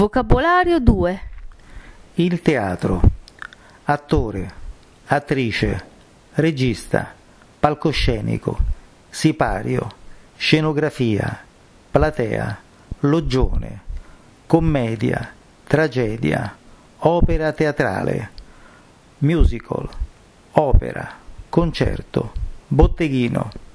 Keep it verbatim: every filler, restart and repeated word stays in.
Vocabolario due. Il teatro: attore, attrice, regista, palcoscenico, sipario, scenografia, platea, loggione, commedia, tragedia, opera teatrale, musical, opera, concerto, botteghino.